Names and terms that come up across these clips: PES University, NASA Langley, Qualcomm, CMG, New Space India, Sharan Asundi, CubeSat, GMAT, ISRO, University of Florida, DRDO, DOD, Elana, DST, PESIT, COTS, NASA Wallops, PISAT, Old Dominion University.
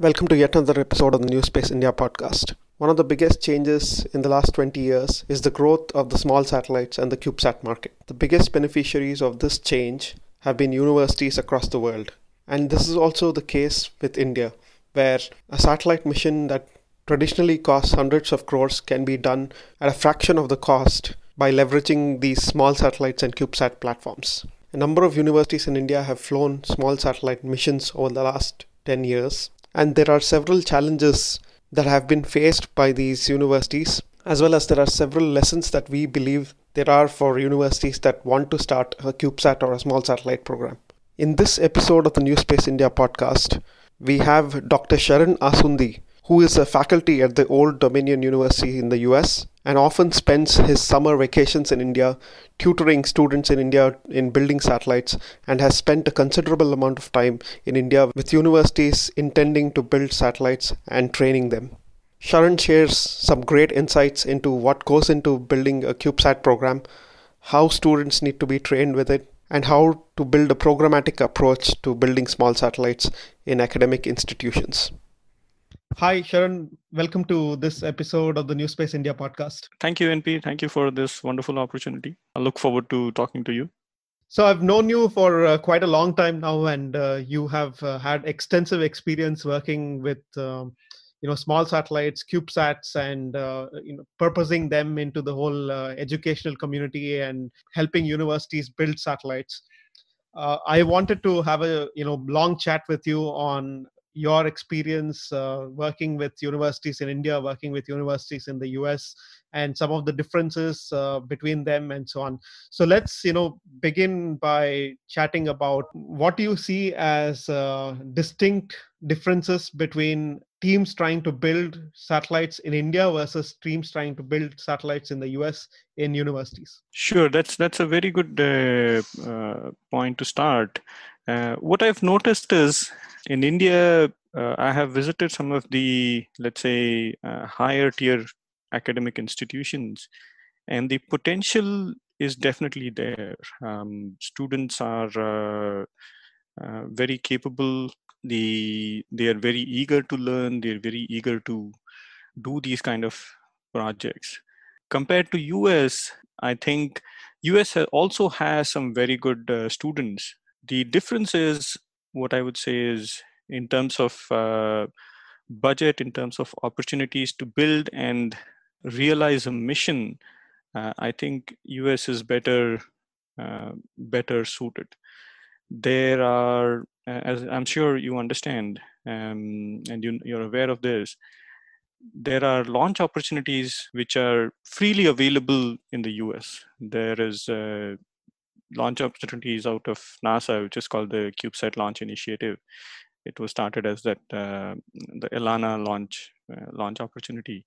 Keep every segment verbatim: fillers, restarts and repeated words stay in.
Welcome to yet another episode of the New Space India podcast. One of the biggest changes in the last twenty years is the growth of the small satellites and the CubeSat market. The biggest beneficiaries of this change have been universities across the world. And this is also the case with India, where a satellite mission that traditionally costs hundreds of crores can be done at a fraction of the cost by leveraging these small satellites and CubeSat platforms. A number of universities in India have flown small satellite missions over the last ten years. And there are several challenges that have been faced by these universities, as well as there are several lessons that we believe there are for universities that want to start a CubeSat or a small satellite program. In this episode of the New Space India podcast, we have Doctor Sharan Asundi, who is a faculty at the Old Dominion University in the U S and often spends his summer vacations in India tutoring students in India in building satellites, and has spent a considerable amount of time in India with universities intending to build satellites and training them. Sharan shares some great insights into what goes into building a CubeSat program, how students need to be trained with it, and how to build a programmatic approach to building small satellites in academic institutions. Hi, Sharan. Welcome to this episode of the New Space India podcast. Thank you, N P. Thank you for this wonderful opportunity. I look forward to talking to you. So I've known you for uh, quite a long time now, and uh, you have uh, had extensive experience working with um, you know, small satellites, CubeSats, and uh, you know, purposing them into the whole uh, educational community and helping universities build satellites. Uh, I wanted to have a you know long chat with you on your experience uh, working with universities in India, working with universities in the U S, and some of the differences uh, between them and so on. So let's, you know, begin by chatting about what you see as uh, distinct differences between teams trying to build satellites in India versus teams trying to build satellites in the U S in universities. Sure, that's that's a very good uh, uh, point to start. Uh, what I've noticed is in India, uh, I have visited some of the, let's say, uh, higher tier academic institutions, and the potential is definitely there. Um, students are uh, uh, very capable. The, they are very eager to learn. They're very eager to do these kind of projects. Compared to U S, I think U S also has some very good uh, students. The difference is, what I would say is, in terms of uh, budget, in terms of opportunities to build and realize a mission, uh, I think U S is better, uh, better suited. There are, as I'm sure you understand, um, and you, you're aware of this, there are launch opportunities which are freely available in the U S. There is uh, launch opportunities out of NASA, which is called the CubeSat Launch Initiative. It was started as that uh, the Elana launch uh, launch opportunity.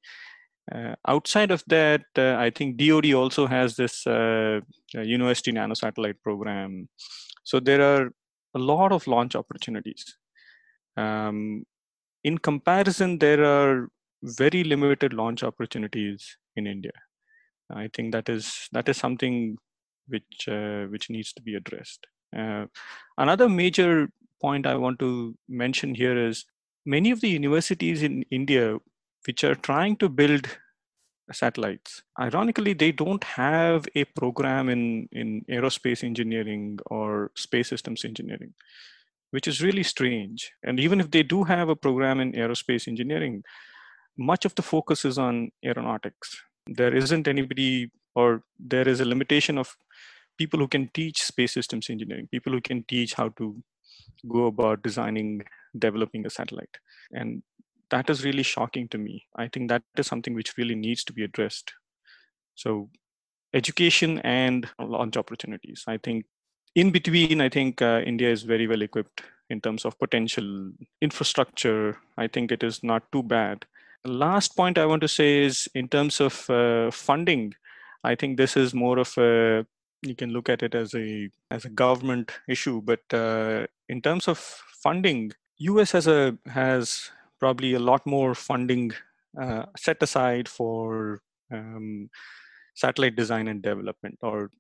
Uh, outside of that, uh, I think D O D also has this uh, university nanosatellite program. So there are a lot of launch opportunities. Um, in comparison, there are very limited launch opportunities in India. I think that is that is something which uh, which needs to be addressed. Uh, another major point I want to mention here is many of the universities in India which are trying to build satellites, ironically, they don't have a program in, in aerospace engineering or space systems engineering, which is really strange. And even if they do have a program in aerospace engineering, much of the focus is on aeronautics. There isn't anybody, or there is a limitation of people who can teach space systems engineering, people who can teach how to go about designing, developing a satellite. And that is really shocking to me. I think that is something which really needs to be addressed. So education and launch opportunities. I think in between, I think uh, India is very well equipped in terms of potential infrastructure. I think it is not too bad. Last point I want to say is in terms of uh, funding, I think this is more of a, you can look at it as a as a government issue, but uh, in terms of funding, U S has a has probably a lot more funding uh, set aside for um, satellite design and development, or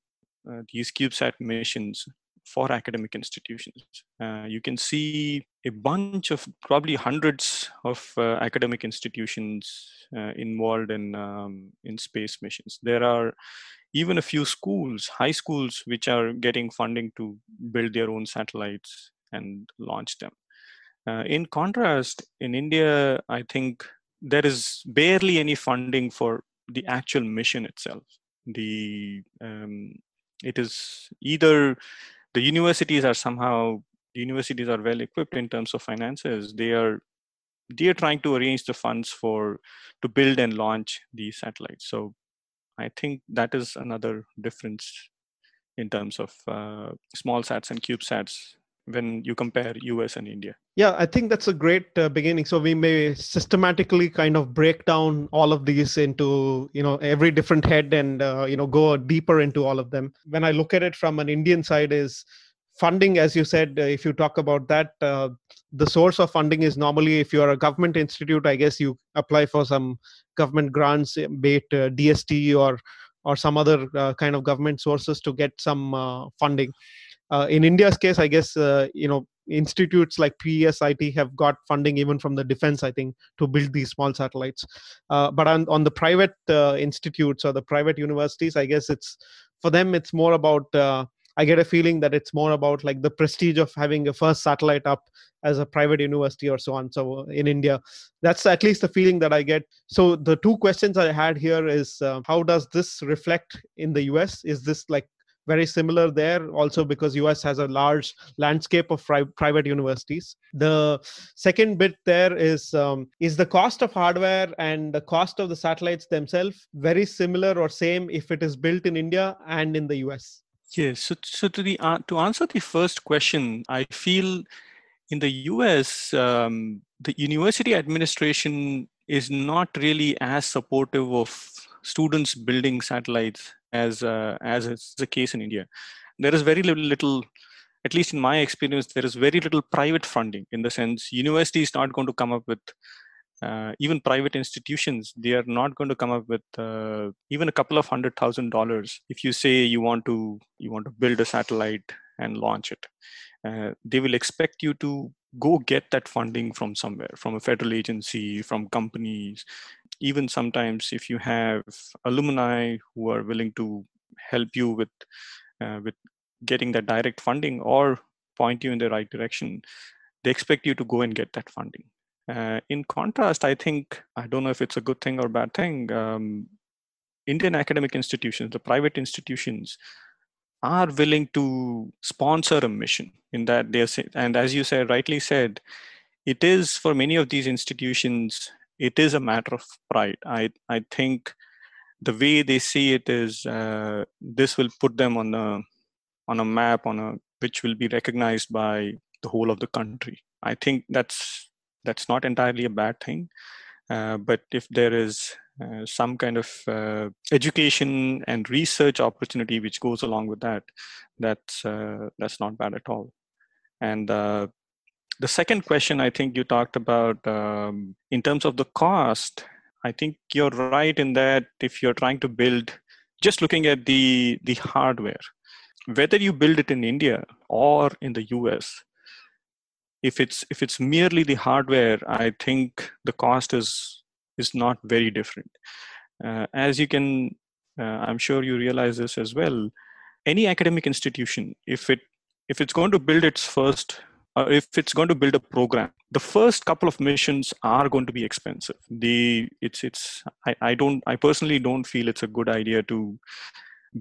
uh, these CubeSat missions for academic institutions. Uh, you can see a bunch of probably hundreds of uh, academic institutions uh, involved in, um, in space missions. There are even a few schools, high schools, which are getting funding to build their own satellites and launch them. Uh, in contrast, in India, I think there is barely any funding for the actual mission itself. The um, it is either the universities are somehow universities are well equipped in terms of finances. They are they are trying to arrange the funds for to build and launch these satellites. So I think that is another difference in terms of uh, small sats and CubeSats when you compare U S and India. Yeah, I think that's a great uh, beginning. So we may systematically kind of break down all of these into, you know, every different head and, uh, you know, go deeper into all of them. When I look at it from an Indian side is funding, as you said, uh, if you talk about that, uh, the source of funding is normally if you are a government institute, I guess you apply for some government grants, be it uh, D S T or, or some other uh, kind of government sources to get some uh, funding. Uh, in India's case, I guess, uh, you know, institutes like P E S I T have got funding even from the defense, I think, to build these small satellites. Uh, but on, on the private uh, institutes or the private universities, I guess it's, for them, it's more about, uh, I get a feeling that it's more about like the prestige of having a first satellite up as a private university or so on. So in India, that's at least the feeling that I get. So the two questions I had here is, uh, how does this reflect in the U S? Is this like very similar there also because U S has a large landscape of pri private universities. The second bit there is, um, is the cost of hardware and the cost of the satellites themselves very similar or same if it is built in India and in the U S? Yes, so, so to, the, uh, to answer the first question, I feel in the U S, um, the university administration is not really as supportive of students building satellites as uh, as is the case in India. There is very little, little, at least in my experience, there is very little private funding in the sense university is not going to come up with, uh, even private institutions, they are not going to come up with uh, even a couple of hundred thousand dollars if you say you want to, you want to build a satellite and launch it. Uh, they will expect you to go get that funding from somewhere, from a federal agency, from companies. Even sometimes if you have alumni who are willing to help you with, uh, with getting that direct funding or point you in the right direction, they expect you to go and get that funding. Uh, in contrast, I think, I don't know if it's a good thing or bad thing, um, Indian academic institutions, the private institutions, are willing to sponsor a mission in that they are, and as you said, rightly said, it is for many of these institutions, it is a matter of pride. I, I think the way they see it is, uh, this will put them on a, on a map, on a, which will be recognized by the whole of the country. I think that's, that's not entirely a bad thing. Uh, but if there is uh, some kind of uh, education and research opportunity which goes along with that, that's, uh, that's not bad at all. And uh, the second question, I think you talked about um, in terms of the cost, I think you're right in that if you're trying to build, just looking at the, the hardware, whether you build it in India or in the U S, If it's if it's merely the hardware, I think the cost is is not very different. Uh, as you can, uh, I'm sure you realize this as well. Any academic institution, if it if it's going to build its first, uh, if it's going to build a program, the first couple of missions are going to be expensive. The it's it's I, I don't I personally don't feel it's a good idea to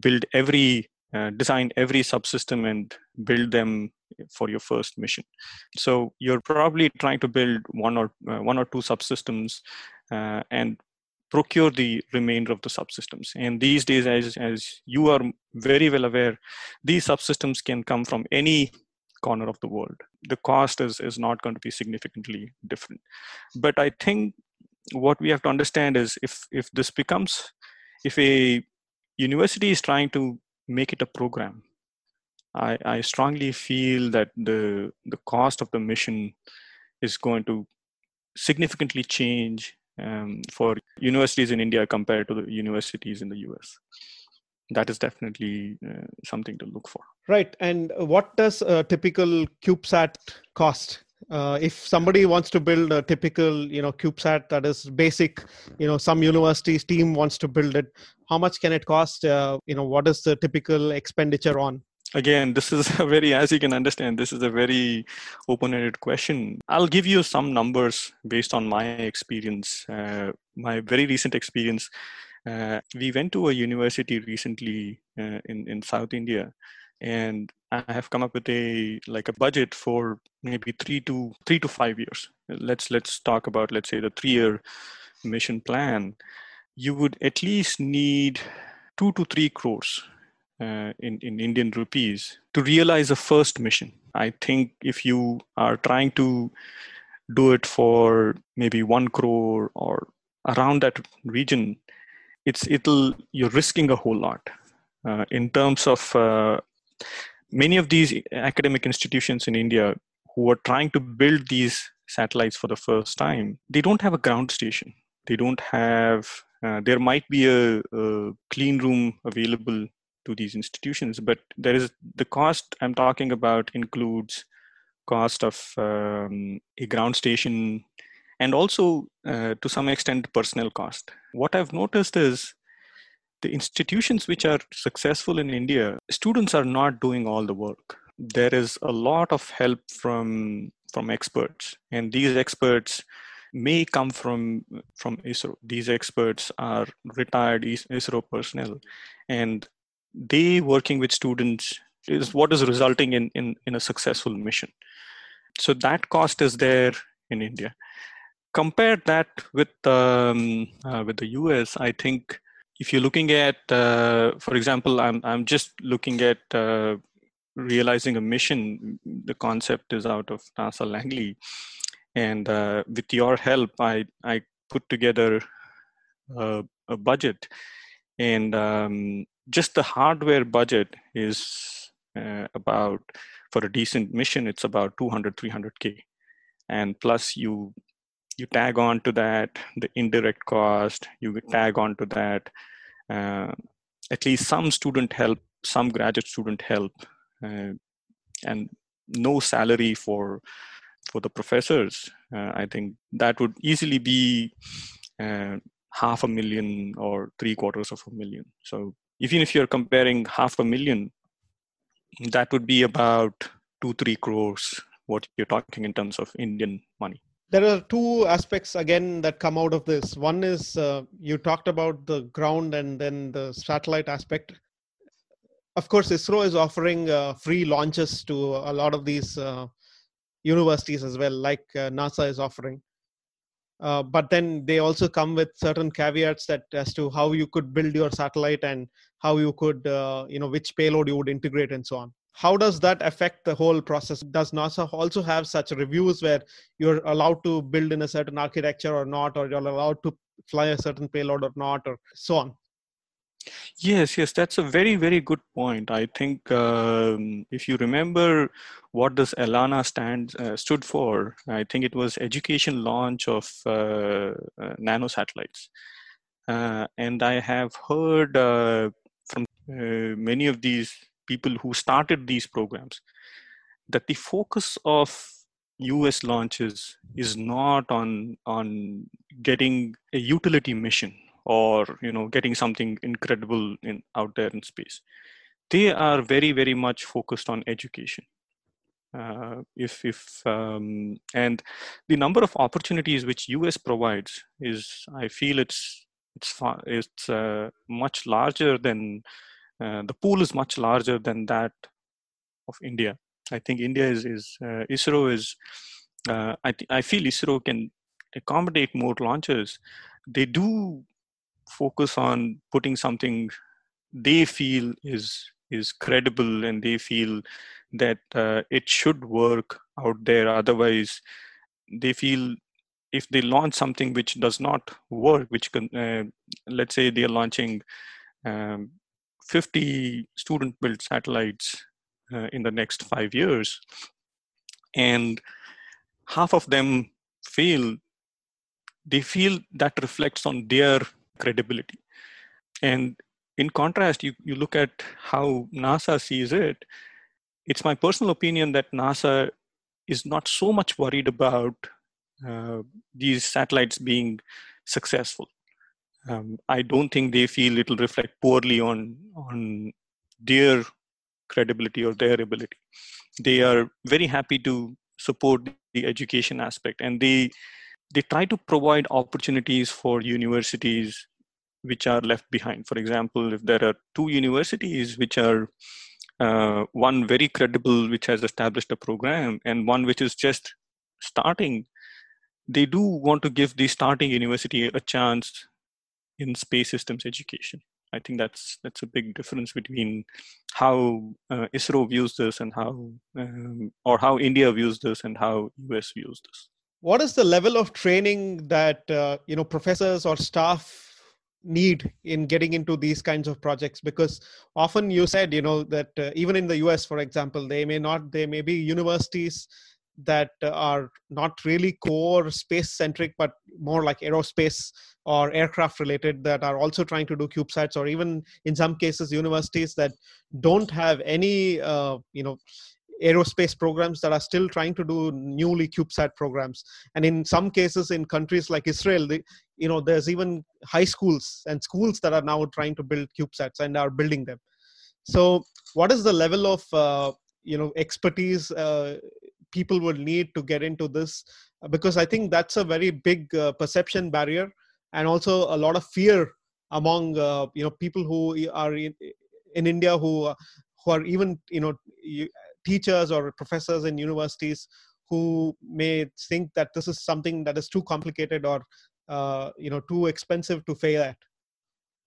build every uh, design every subsystem and build them for your first mission. So you're probably trying to build one or uh, one or two subsystems uh, and procure the remainder of the subsystems. And these days, as, as you are very well aware, these subsystems can come from any corner of the world. The cost is, is not going to be significantly different. But I think what we have to understand is if, if this becomes, if a university is trying to make it a program, I, I strongly feel that the, the cost of the mission is going to significantly change um, for universities in India compared to the universities in the U S. that is definitely uh, something to look for. Right. And what does a typical CubeSat cost? Uh, if somebody wants to build a typical, you know, CubeSat that is basic, you know, some university's team wants to build it, how much can it cost? Uh, you know, what is the typical expenditure on? Again, this is a very, as you can understand, this is a very open-ended question. I'll give you some numbers based on my experience, uh, my very recent experience. Uh, we went to a university recently uh, in, in South India, and I have come up with a like a budget for maybe three to three to five years. Let's let's talk about, let's say, the three-year mission plan. You would at least need two to three crores uh, in in Indian rupees to realize a first mission. I think if you are trying to do it for maybe one crore or around that region, it's it'll you're risking a whole lot uh, in terms of uh, many of these academic institutions in India who are trying to build these satellites for the first time. They don't have a ground station. They don't have. Uh, there might be a, a clean room available to these institutions, but there is the cost I'm talking about includes cost of um, a ground station. And also, uh, to some extent, personnel cost. What I've noticed is the institutions which are successful in India, students are not doing all the work. There is a lot of help from, from experts. And these experts may come from, from ISRO. These experts are retired ISRO personnel. And they working with students is what is resulting in, in, in a successful mission. So that cost is there in India. Compare that with um, uh, with the U S. I think if you're looking at, uh, for example, I'm I'm just looking at uh, realizing a mission. The concept is out of NASA Langley, and uh, with your help, I I put together a, a budget, and um, just the hardware budget is uh, about for a decent mission. It's about two hundred, three hundred K, and plus you. You tag on to that, the indirect cost, you tag on to that, uh, at least some student help, some graduate student help, uh, and no salary for for the professors. Uh, I think that would easily be uh, half a million or three quarters of a million. So even if you're comparing half a million, that would be about two, three crores, what you're talking in terms of Indian money. There are two aspects again that come out of this. One is uh, you talked about the ground and then the satellite aspect. Of course, ISRO is offering uh, free launches to a lot of these uh, universities as well, like uh, NASA is offering. Uh, but then they also come with certain caveats that as to how you could build your satellite and how you could, uh, you know, which payload you would integrate and so on. How does that affect the whole process? Does NASA also have such reviews where you're allowed to build in a certain architecture or not, or you're allowed to fly a certain payload or not, or so on? Yes, yes, that's a very, very good point. I think um, if you remember what does Elana stand, uh, stood for, I think it was education launch of uh, uh, nano satellites. Uh, and I have heard uh, from uh, many of these people who started these programs, that the focus of U S launches is not on, on getting a utility mission or, you know, getting something incredible in, out there in space. They are very, very much focused on education. Uh, if, if, um, and the number of opportunities which U S provides is, I feel it's, it's, far, it's uh, much larger than Uh, the pool is much larger than that of India. I think India is, is uh, ISRO is, uh, I, th- I feel ISRO can accommodate more launches. They do focus on putting something they feel is, is credible and they feel that uh, it should work out there. Otherwise, they feel if they launch something which does not work, which can, uh, let's say they are launching um, fifty student-built satellites uh, in the next five years, and half of them fail, they feel that reflects on their credibility. And in contrast, you, you look at how NASA sees it. It's my personal opinion that NASA is not so much worried about uh, these satellites being successful. Um, I don't think they feel it'll reflect poorly on, on their credibility or their ability. They are very happy to support the education aspect, and they, they try to provide opportunities for universities which are left behind. For example, if there are two universities which are uh, one very credible, which has established a program, and one which is just starting, they do want to give the starting university a chance in space systems education. I think that's that's a big difference between how uh, ISRO views this and how, um, or how India views this and how U S views this. What is the level of training that uh, you know professors or staff need in getting into these kinds of projects? Because often you said, you know, that uh, even in the U S, for example, they may not, they may be universities that are not really core space centric, but more like aerospace or aircraft related, that are also trying to do CubeSats, or even in some cases universities that don't have any, uh, you know, aerospace programs that are still trying to do newly CubeSat programs. And in some cases in countries like Israel, they, you know, there's even high schools and schools that are now trying to build CubeSats and are building them. So what is the level of, uh, you know, expertise uh, people would need to get into this? Because I think that's a very big uh, perception barrier, and also a lot of fear among, uh, you know, people who are in, in India, who, uh, who are even, you know, you, teachers or professors in universities, who may think that this is something that is too complicated or uh, you know too expensive to fail at?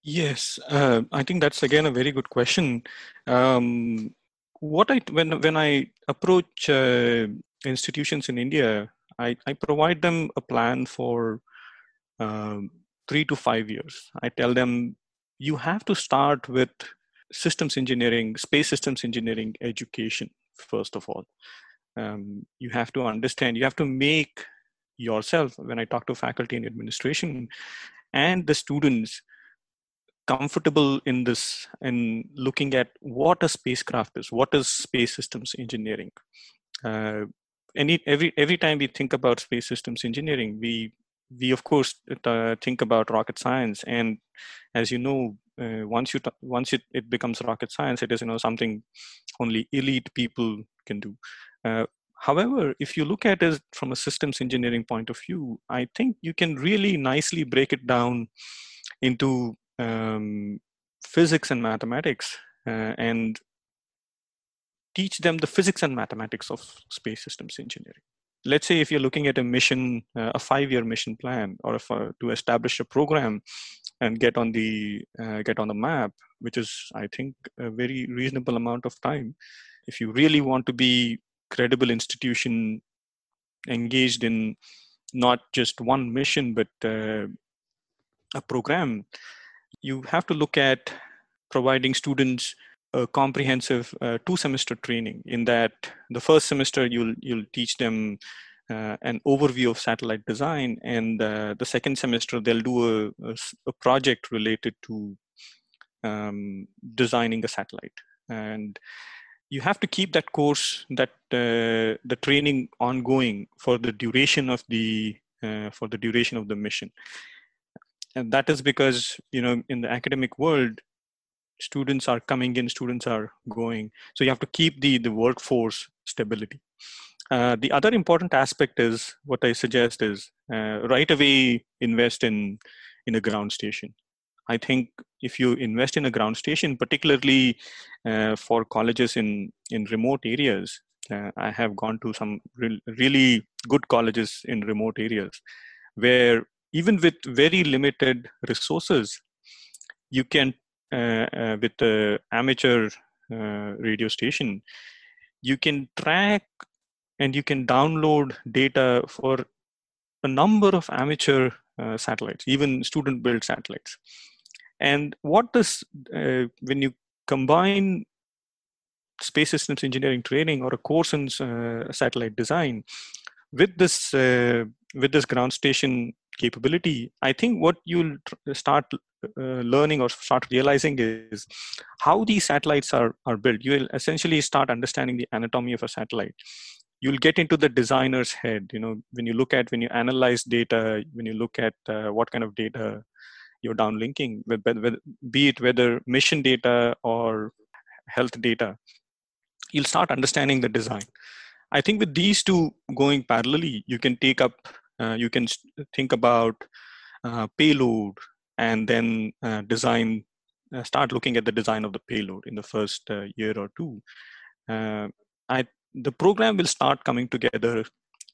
Yes, uh, I think that's again a very good question. Um, what I when when I approach uh, institutions in India, I, I provide them a plan for um, three to five years. I tell them you have to start with systems engineering, space systems engineering education. First of all, um, you have to understand, you have to make yourself, when I talk to faculty and administration and the students, comfortable in this and looking at what a spacecraft is, what is space systems engineering. Uh, any, every, every time we think about space systems engineering, we, we of course uh, think about rocket science. And as you know, Uh, once you once it, it becomes rocket science, it is you know something only elite people can do. Uh, however, if you look at it from a systems engineering point of view, I think you can really nicely break it down into um, physics and mathematics, uh, and teach them the physics and mathematics of space systems engineering. Let's say if you're looking at a mission, uh, a five-year mission plan, or if, uh, to establish a program and get on the uh, get on the map, which is, I think, a very reasonable amount of time. If you really want to be a credible institution engaged in not just one mission, but uh, a program, you have to look at providing students a comprehensive uh, two-semester training, in that the first semester you'll, you'll teach them Uh, an overview of satellite design, and uh, the second semester they'll do a, a, a project related to um, designing a satellite. And you have to keep that course, that uh, the training ongoing for the duration of the uh, for the duration of the mission. And that is because, you know, in the academic world, students are coming in, students are going, so you have to keep the the workforce stability. Uh, the other important aspect is, what I suggest is, uh, right away invest in, in a ground station. I think if you invest in a ground station, particularly uh, for colleges in, in remote areas, uh, I have gone to some re really good colleges in remote areas, where even with very limited resources, you can, uh, uh, with an amateur uh, radio station, you can track and you can download data for a number of amateur uh, satellites, even student-built satellites. And what this, uh, when you combine space systems engineering training or a course in uh, satellite design with this, uh, with this ground station capability, I think what you'll start uh, learning or start realizing is how these satellites are, are built. You will essentially start understanding the anatomy of a satellite. You'll get into the designer's head. You know, when you look at, when you analyze data, when you look at uh, what kind of data you're downlinking, be it whether mission data or health data, you'll start understanding the design. I think with these two going parallelly, you can take up, uh, you can think about uh, payload, and then uh, design, uh, start looking at the design of the payload in the first uh, year or two. Uh, I, the program will start coming together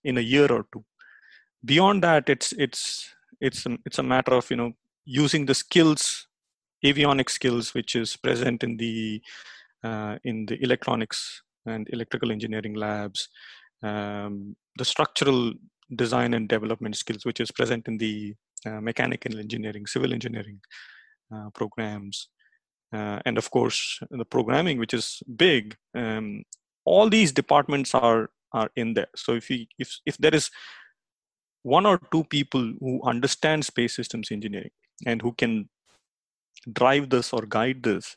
in a year or two. Beyond that, it's, it's, it's, it's a matter of, you know, using the skills, avionic skills, which is present in the, uh, in the electronics and electrical engineering labs, um, the structural design and development skills, which is present in the uh, mechanical engineering, civil engineering uh, programs, uh, and of course, the programming, which is big. Um, all these departments are, are in there. So if, you, if, if there is one or two people who understand space systems engineering and who can drive this or guide this,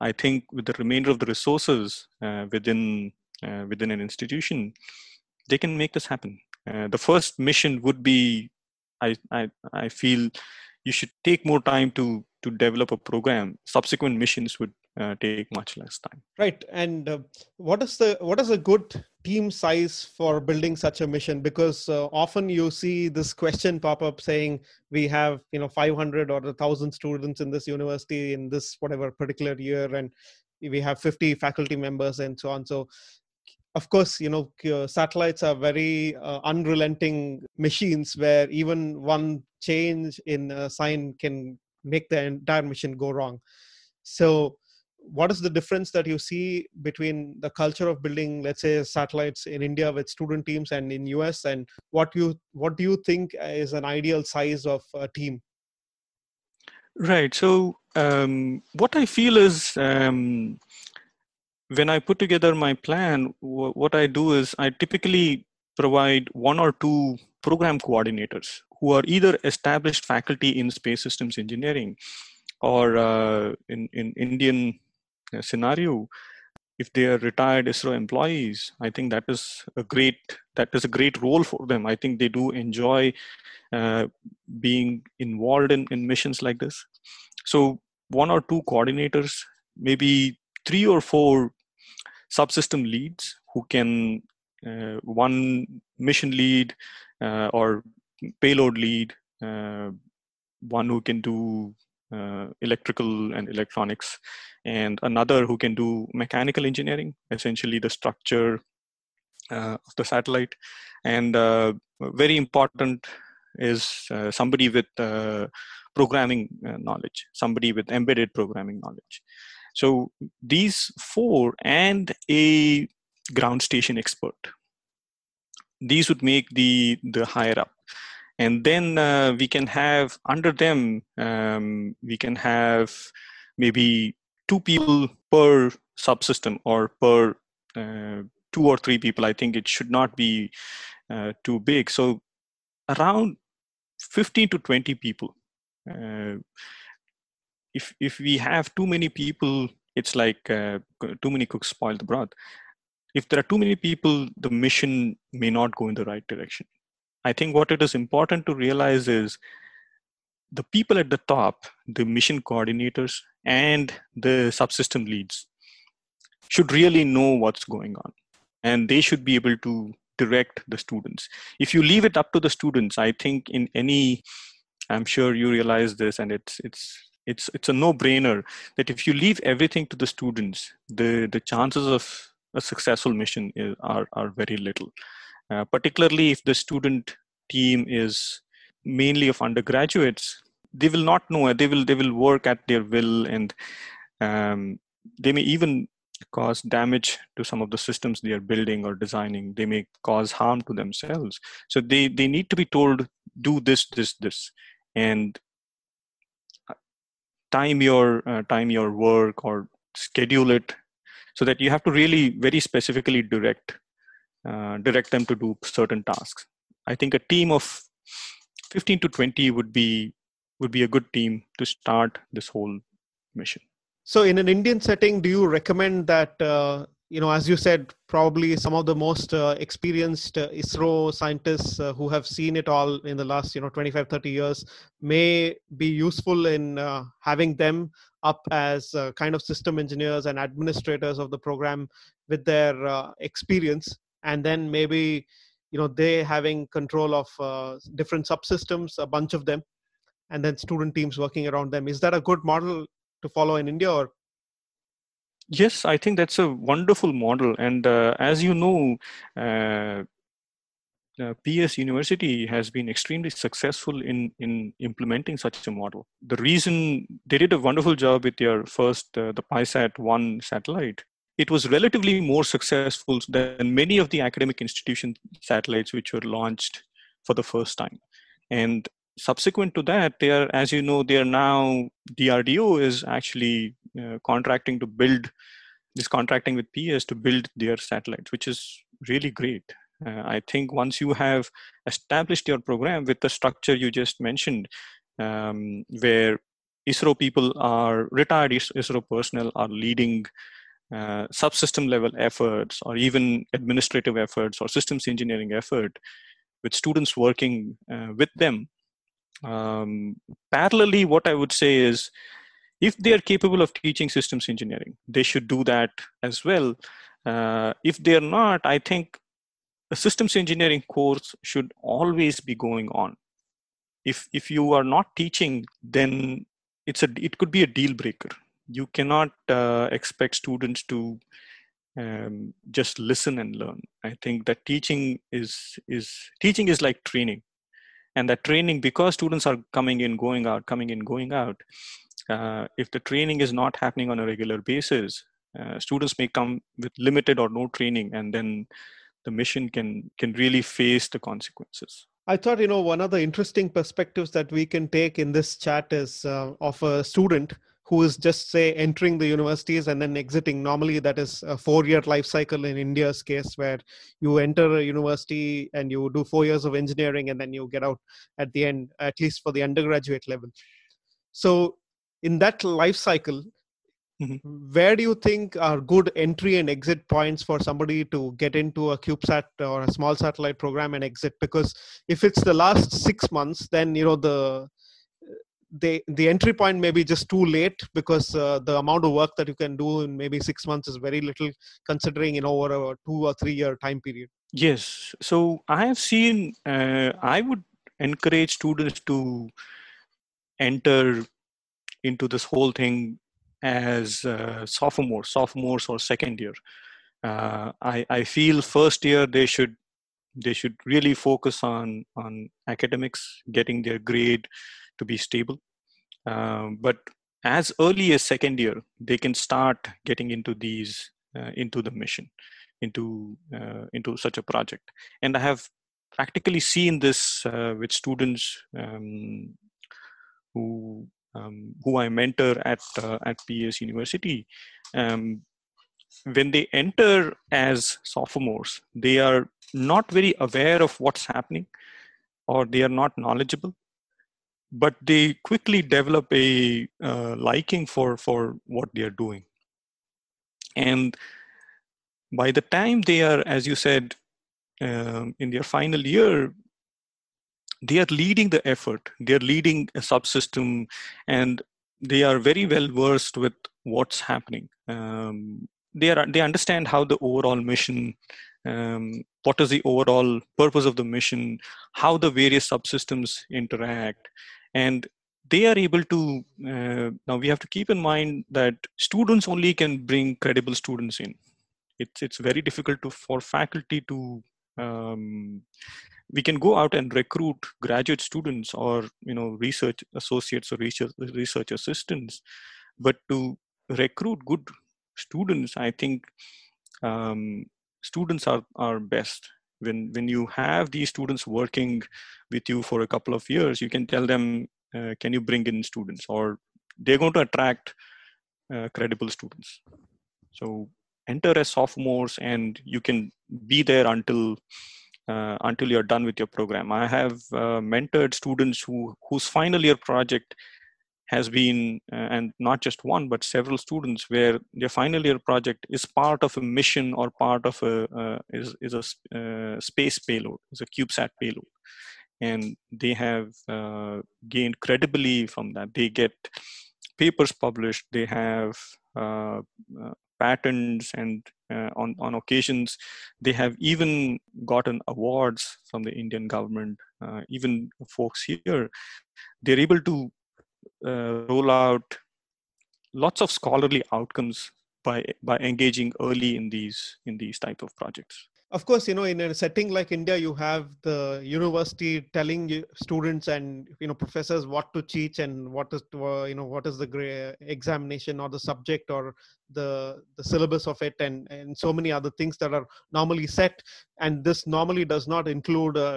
I think with the remainder of the resources uh, within, uh, within an institution, they can make this happen. Uh, the first mission would be, I, I, I feel you should take more time to, to develop a program. Subsequent missions would uh, take much less time. Right. And uh, what is the, what is a good team size for building such a mission? Because uh, often you see this question pop up saying, we have, you know, five hundred or one thousand students in this university in this whatever particular year, and we have fifty faculty members and so on. So of course, you know, satellites are very uh, unrelenting machines where even one change in a sign can make the entire mission go wrong. So what is the difference that you see between the culture of building, let's say, satellites in India with student teams and in U S, and what you what do you think is an ideal size of a team? Right. So um, what I feel is um, when I put together my plan, what I do is I typically provide one or two program coordinators who are either established faculty in space systems engineering or uh, in, in Indian scenario, if they are retired ISRO employees, I think that is a great that is a great role for them. I think they do enjoy uh, being involved in, in missions like this. So one or two coordinators, maybe three or four subsystem leads who can, uh, one mission lead uh, or payload lead, uh, one who can do Uh, electrical and electronics, and another who can do mechanical engineering, essentially the structure uh, of the satellite. And uh, very important is uh, somebody with uh, programming uh, knowledge, somebody with embedded programming knowledge. So these four and a ground station expert, these would make the, the higher up. And then uh, we can have under them, um, we can have maybe two people per subsystem or per uh, two or three people. I think it should not be uh, too big. So around fifteen to twenty people. Uh, if, if we have too many people, it's like uh, too many cooks spoil the broth. If there are too many people, the mission may not go in the right direction. I think what it is important to realize is the people at the top, the mission coordinators and the subsystem leads, should really know what's going on, and they should be able to direct the students. If you leave it up to the students, I think in any, I'm sure you realize this, and it's, it's, it's, it's a no-brainer that if you leave everything to the students, the, the chances of a successful mission is, are, are very little. Uh, particularly if the student team is mainly of undergraduates, they will not know. They will they will work at their will, and um, they may even cause damage to some of the systems they are building or designing. They may cause harm to themselves. So they they need to be told, do this, this, this, and time your uh, time your work or schedule it so that you have to really very specifically direct. Uh, direct them to do certain tasks. I think a team of fifteen to twenty would be would be a good team to start this whole mission. So in an Indian setting, do you recommend that, uh, you know, as you said, probably some of the most uh, experienced uh, ISRO scientists uh, who have seen it all in the last, you know, twenty-five, thirty years may be useful in uh, having them up as uh, kind of system engineers and administrators of the program with their uh, experience, and then maybe, you know, they having control of uh, different subsystems, a bunch of them, and then student teams working around them. Is that a good model to follow in India? Or yes, I think that's a wonderful model. And uh, as you know, uh, uh, P E S University has been extremely successful in, in implementing such a model. The reason they did a wonderful job with their first, uh, the PISAT one satellite, it was relatively more successful than many of the academic institution satellites which were launched for the first time. And subsequent to that, they are, as you know, they are now, D R D O is actually uh, contracting to build, is contracting with P E S to build their satellites, which is really great. Uh, I think once you have established your program with the structure you just mentioned, um, where ISRO people are, retired ISRO personnel are leading uh, subsystem level efforts, or even administrative efforts or systems engineering effort, with students working uh, with them. Um, parallelly, what I would say is, if they are capable of teaching systems engineering, they should do that as well. Uh, if they are not, I think a systems engineering course should always be going on. If, if you are not teaching, then it's a, it could be a deal breaker. You cannot uh, expect students to um, just listen and learn. I think that teaching is, is, teaching is like training. And that training, because students are coming in, going out, coming in, going out, uh, if the training is not happening on a regular basis, uh, students may come with limited or no training, and then the mission can, can really face the consequences. I thought, you know, one of the interesting perspectives that we can take in this chat is uh, of a student who is just, say, entering the universities and then exiting. Normally that is a four-year life cycle in India's case, where you enter a university and you do four years of engineering and then you get out at the end, at least for the undergraduate level. So in that life cycle, mm-hmm. where do you think are good entry and exit points for somebody to get into a CubeSat or a small satellite program and exit? Because if it's the last six months, then, you know, the They, the entry point may be just too late, because uh, the amount of work that you can do in maybe six months is very little, considering, you know, over a two or three year time period. Yes. So I have seen, uh, I would encourage students to enter into this whole thing as uh, sophomores, sophomores or second year. Uh, I, I feel first year they should, they should really focus on, on academics, getting their grade to be stable. Um, but as early as second year, they can start getting into these, uh, into the mission, into, uh, into such a project. And I have practically seen this uh, with students um, who, um, who I mentor at, uh, at P E S University. Um, when they enter as sophomores, they are not very aware of what's happening, or they are not knowledgeable. But they quickly develop a uh, liking for, for what they are doing. And by the time they are, as you said, um, in their final year, they are leading the effort. They are leading a subsystem, and they are very well versed with what's happening. Um, they, are, they understand how the overall mission, um, what is the overall purpose of the mission, how the various subsystems interact. And they are able to, uh, now we have to keep in mind that students only can bring credible students in. It's, it's very difficult to, for faculty to, um, we can go out and recruit graduate students or, you know, research associates or research, research assistants, but to recruit good students, I think um, students are, are best. When, when you have these students working with you for a couple of years, you can tell them, uh, can you bring in students, or they're going to attract uh, credible students. So enter as sophomores, and you can be there until uh, until you're done with your program. I have uh, mentored students who whose final year project has been, uh, and not just one, but several students where their final year project is part of a mission or part of a, uh, is, is a uh, space payload, is a CubeSat payload. And they have uh, gained credibility from that. They get papers published, they have uh, uh, patents, and uh, on, on occasions, they have even gotten awards from the Indian government. Uh, even folks here, they're able to Uh, roll out lots of scholarly outcomes by by engaging early in these in these type of projects. Of course, you know, in a setting like India, you have the university telling students and, you know, professors what to teach and what is to, uh, you know, what is the examination or the subject or the the syllabus of it, and and so many other things that are normally set. And this normally does not include a,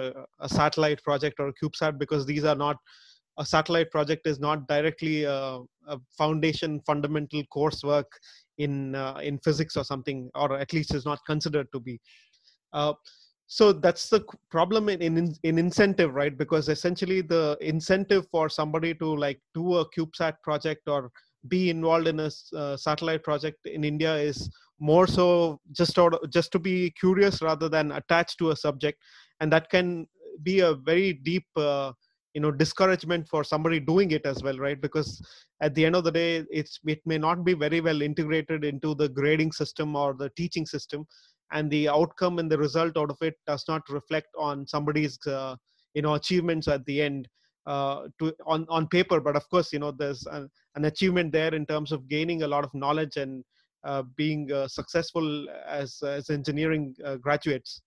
a satellite project or a CubeSat, because these are not. A satellite project is not directly a, a foundation fundamental coursework in uh, in physics or something, or at least is not considered to be. Uh, so that's the problem in, in in incentive, right? Because essentially the incentive for somebody to like do a CubeSat project or be involved in a uh, satellite project in India is more so just out of, just to be curious rather than attached to a subject, and that can be a very deep uh, you know, discouragement for somebody doing it as well, right? Because at the end of the day, it's it may not be very well integrated into the grading system or the teaching system, and the outcome and the result out of it does not reflect on somebody's uh, you know, achievements at the end uh, to on on paper. But of course, you know, there's an, an achievement there in terms of gaining a lot of knowledge and uh, being uh, successful as as engineering uh, graduates.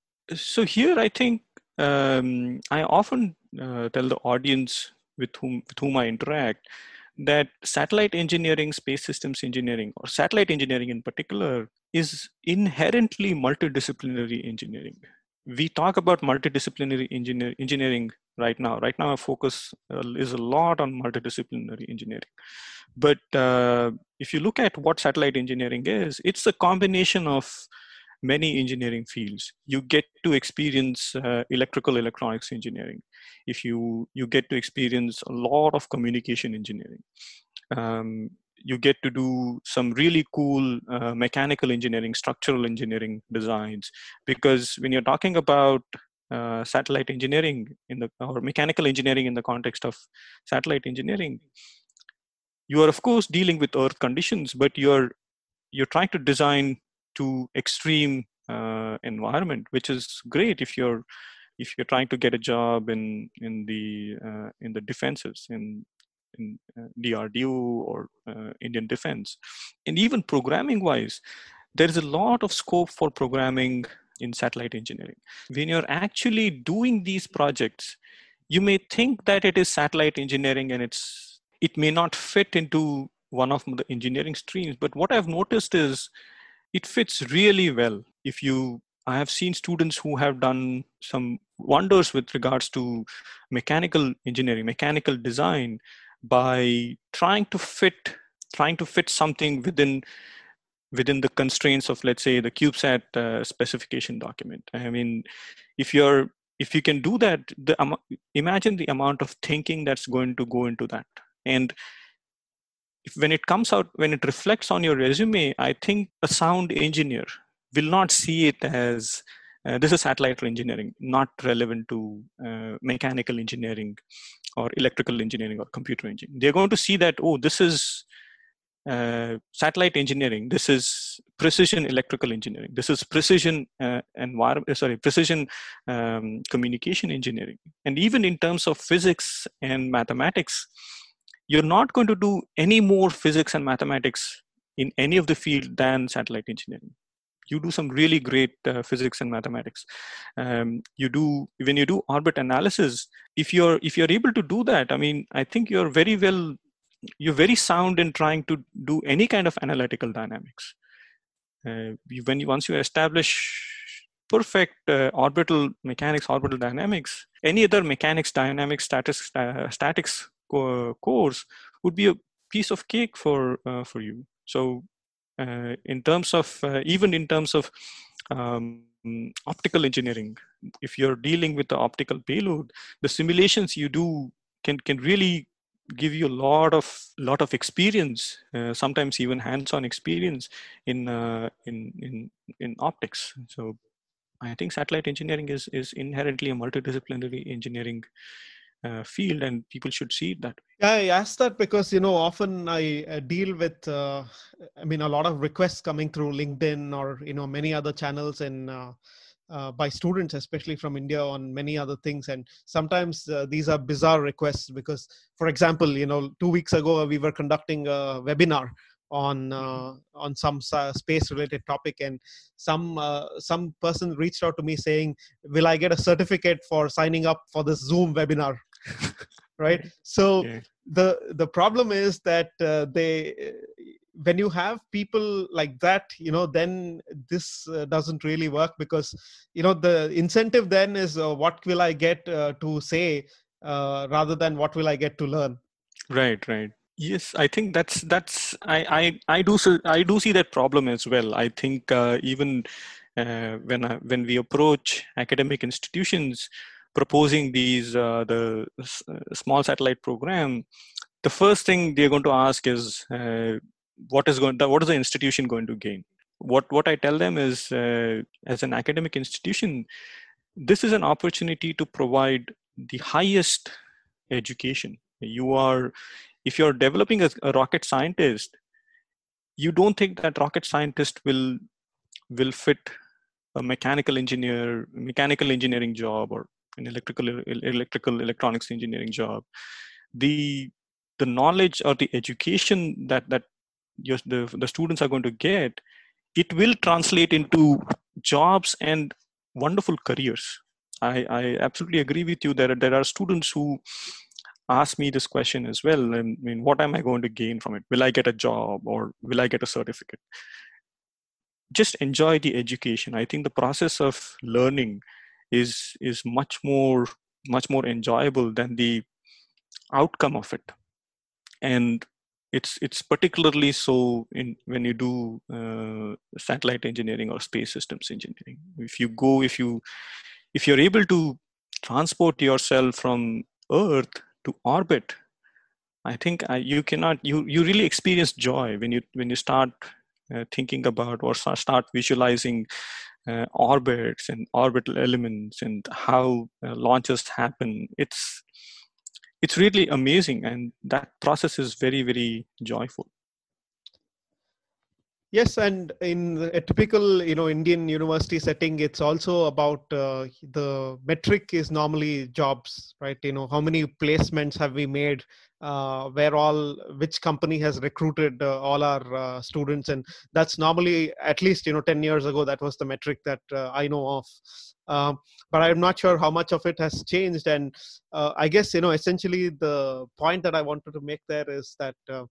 So here, I think um, I often. Uh, tell the audience with whom with whom I interact that satellite engineering, space systems engineering, or satellite engineering in particular, is inherently multidisciplinary engineering. We talk about multidisciplinary engineer, engineering right now. Right now, our focus uh, is a lot on multidisciplinary engineering. But uh, if you look at what satellite engineering is, it's a combination of many engineering fields. You get to experience uh, electrical electronics engineering. If you, you get to experience a lot of communication engineering. Um, you get to do some really cool uh, mechanical engineering, structural engineering designs, because when you're talking about uh, satellite engineering in the, or mechanical engineering in the context of satellite engineering, you are of course dealing with earth conditions, but you're, you're trying to design to extreme uh, environment, which is great if you're if you're trying to get a job in in the uh, in the defenses in, in uh, D R D O or uh, Indian Defense. And even programming wise, there is a lot of scope for programming in satellite engineering. When you're actually doing these projects, you may think that it is satellite engineering and it's it may not fit into one of the engineering streams. But what I've noticed is it fits really well. If you, I have seen students who have done some wonders with regards to mechanical engineering, mechanical design, by trying to fit, trying to fit something within, within the constraints of, let's say, the CubeSat uh, specification document. I mean, if you're, if you can do that, the um, imagine the amount of thinking that's going to go into that. And if when it comes out, when it reflects on your resume, I think a sound engineer will not see it as uh, this is satellite engineering, not relevant to uh, mechanical engineering or electrical engineering or computer engineering. They're going to see that, oh, this is uh, satellite engineering. This is precision electrical engineering. This is precision uh, environment, sorry, precision um, communication engineering. And even in terms of physics and mathematics, you're not going to do any more physics and mathematics in any of the field than satellite engineering. You do some really great uh, physics and mathematics. Um, you do, when you do orbit analysis, if you're, if you're able to do that, I mean, I think you're very well, you're very sound in trying to do any kind of analytical dynamics. Uh, you, when you, once you establish perfect uh, orbital mechanics, orbital dynamics, any other mechanics, dynamics, statics, uh, statics, course would be a piece of cake for uh, for you. So uh, in terms of uh, even in terms of um, optical engineering, if you're dealing with the optical payload, the simulations you do can can really give you a lot of lot of experience, uh, sometimes even hands-on experience in uh, in in in optics. So I think satellite engineering is is inherently a multidisciplinary engineering uh, field, and people should see it that way. I ask that because, you know, often I deal with, uh, I mean, a lot of requests coming through LinkedIn or, you know, many other channels in. Uh, Uh, by students, especially from India, on many other things. And sometimes uh, these are bizarre requests because, for example, you know, two weeks ago, we were conducting a webinar on uh, on some space related topic. And some uh, some person reached out to me saying, will I get a certificate for signing up for this Zoom webinar? Right. So yeah. the, the problem is that uh, they, when you have people like that, you know, then this uh, doesn't really work because, you know, the incentive then is uh, what will I get uh, to say uh, rather than what will I get to learn. Right, right. Yes, I think that's, that's, I, I, I do, I do see that problem as well. I think uh, even uh, when, I, when we approach academic institutions proposing these, uh, the s small satellite program, the first thing they're going to ask is, uh, What is going? What is the institution going to gain? What what I tell them is, uh, as an academic institution, this is an opportunity to provide the highest education. You are, if you're developing a, a rocket scientist, you don't think that rocket scientist will will fit a mechanical engineer, mechanical engineering job, or an electrical electrical electronics engineering job. The the knowledge or the education that that Just the, the students are going to get, it will translate into jobs and wonderful careers. I, I absolutely agree with you. There are, there are students who ask me this question as well. I mean, what am I going to gain from it? Will I get a job or will I get a certificate? Just enjoy the education. I think the process of learning is, is much more, much more enjoyable than the outcome of it. And It's it's particularly so in when you do uh, satellite engineering or space systems engineering. If you go, if you if you're able to transport yourself from Earth to orbit, I think I, you cannot you you really experience joy when you when you start uh, thinking about or start visualizing uh, orbits and orbital elements and how uh, launches happen. It's It's really amazing, and that process is very, very joyful. Yes, and in a typical, you know, Indian university setting, it's also about uh, the metric is normally jobs, right? You know, how many placements have we made? Uh, where all, which company has recruited uh, all our uh, students, and that's normally, at least, you know, ten years ago, that was the metric that uh, I know of. Uh, but I'm not sure how much of it has changed. And uh, I guess, you know, essentially the point that I wanted to make there is that uh,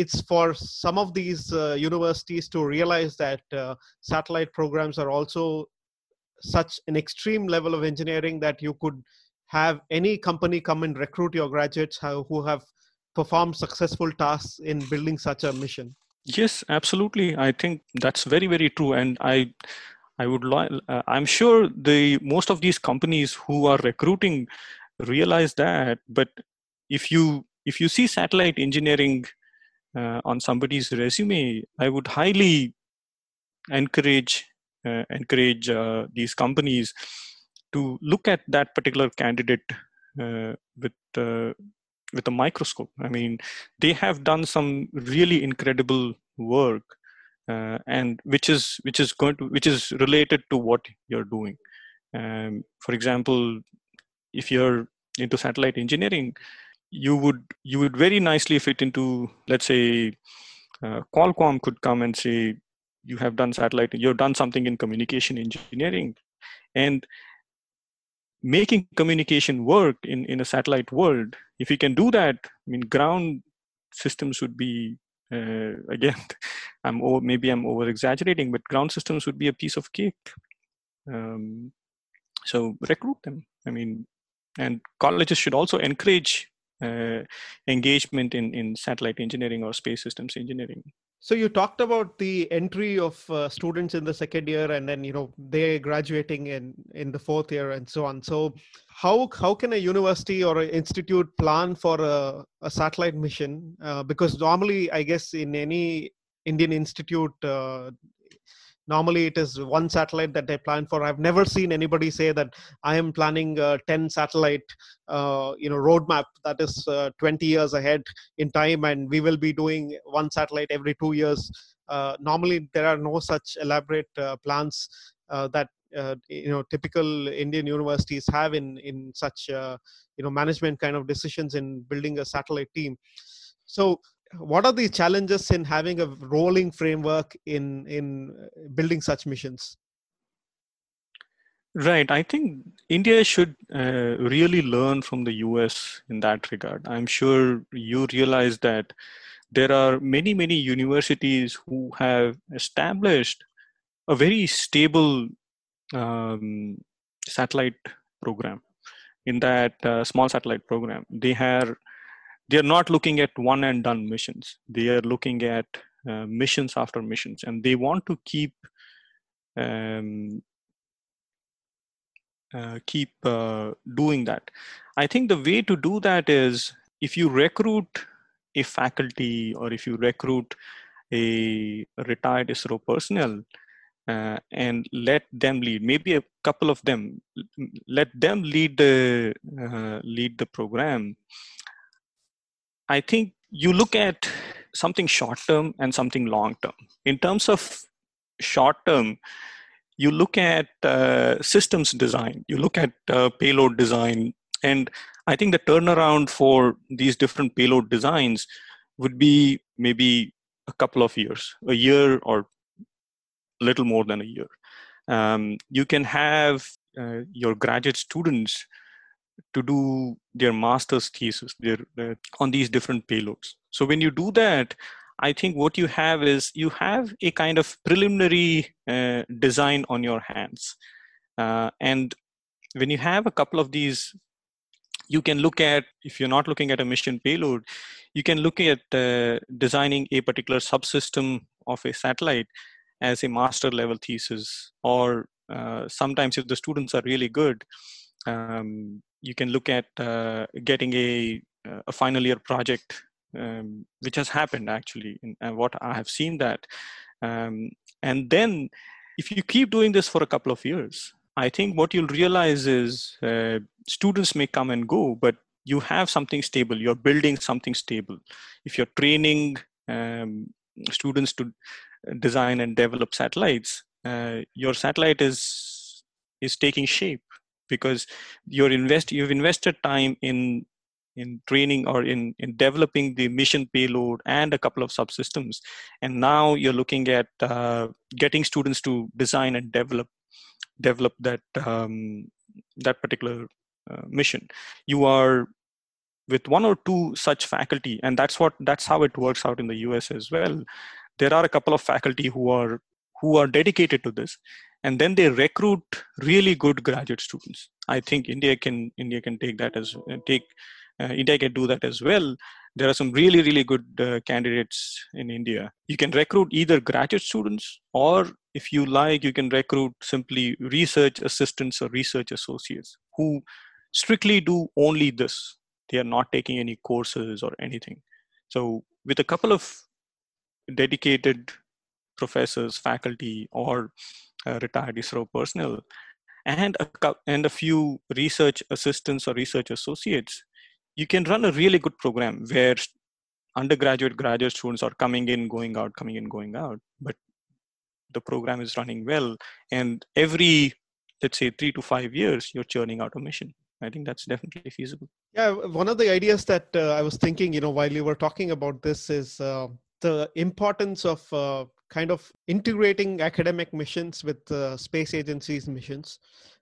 it's for some of these uh, universities to realize that uh, satellite programs are also such an extreme level of engineering that you could have any company come and recruit your graduates who have performed successful tasks in building such a mission. Yes, absolutely. I think that's very, very true. And I, I would, uh, I'm sure the most of these companies who are recruiting realize that. But if you if you see satellite engineering uh, on somebody's resume, I would highly encourage uh, encourage uh, these companies to look at that particular candidate uh, with uh, with a microscope. I mean, they have done some really incredible work. Uh, and which is which is going to which is related to what you're doing. Um, for example, if you're into satellite engineering, you would you would very nicely fit into, let's say, uh, Qualcomm could come and say, you have done satellite, you've done something in communication engineering, and making communication work in in a satellite world. If you can do that, I mean, ground systems would be. Uh, again, I'm over, maybe I'm over exaggerating, but ground systems would be a piece of cake. Um, so recruit them. I mean, and colleges should also encourage uh, engagement in, in satellite engineering or space systems engineering. So you talked about the entry of uh, students in the second year, and then, you know, they graduating in, in the fourth year and so on. So how, how can a university or an institute plan for a, a satellite mission? Uh, because normally, I guess, in any Indian institute, uh, normally it is one satellite that they plan for. I've never seen anybody say that I am planning a ten satellite, uh, you know, roadmap that is uh, twenty years ahead in time, and we will be doing one satellite every two years. Uh, normally, there are no such elaborate uh, plans uh, that uh, you know typical Indian universities have in in such uh, you know management kind of decisions in building a satellite team. So what are the challenges in having a rolling framework in, in building such missions? Right. I think India should uh, really learn from the U S in that regard. I'm sure you realize that there are many, many universities who have established a very stable um, satellite program, in that uh, small satellite program. They have They are not looking at one and done missions. They are looking at uh, missions after missions, and they want to keep um, uh, keep uh, doing that. I think the way to do that is if you recruit a faculty or if you recruit a retired ISRO personnel uh, and let them lead, maybe a couple of them, let them lead the uh, lead the program. I think you look at something short-term and something long-term. In terms of short-term, you look at uh, systems design, you look at uh, payload design. And I think the turnaround for these different payload designs would be maybe a couple of years, a year or a little more than a year. Um, you can have uh, your graduate students to do their master's thesis their, uh, on these different payloads. So when you do that, I think what you have is you have a kind of preliminary uh, design on your hands. Uh, and when you have a couple of these, you can look at, if you're not looking at a mission payload, you can look at uh, designing a particular subsystem of a satellite as a master level thesis, or uh, sometimes if the students are really good, um, you can look at uh, getting a, a final year project, um, which has happened actually, in, and what I have seen that. Um, and then if you keep doing this for a couple of years, I think what you'll realize is uh, students may come and go, but you have something stable. You're building something stable. If you're training um, students to design and develop satellites, uh, your satellite is, is taking shape, because you're invest, you've invested time in, in training or in, in developing the mission payload and a couple of subsystems. And now you're looking at uh, getting students to design and develop, develop that, um, that particular uh, mission. You are with one or two such faculty, and that's, what, that's how it works out in the U S as well. There are a couple of faculty who are, who are dedicated to this. And then they recruit really good graduate students. I think India can India can take that as take uh, India can do that as well. There are some really really good uh, candidates in India. You can recruit either graduate students, or if you like, you can recruit simply research assistants or research associates who strictly do only this. They are not taking any courses or anything. So with a couple of dedicated professors, faculty, or Uh, retired ISRO personnel, and a, and a few research assistants or research associates, you can run a really good program where undergraduate, graduate students are coming in, going out, coming in, going out, but the program is running well. And every, let's say, three to five years, you're churning out a mission. I think that's definitely feasible. Yeah, one of the ideas that uh, I was thinking, you know, while you were talking about this is uh, the importance of uh, kind of integrating academic missions with uh, space agencies' missions,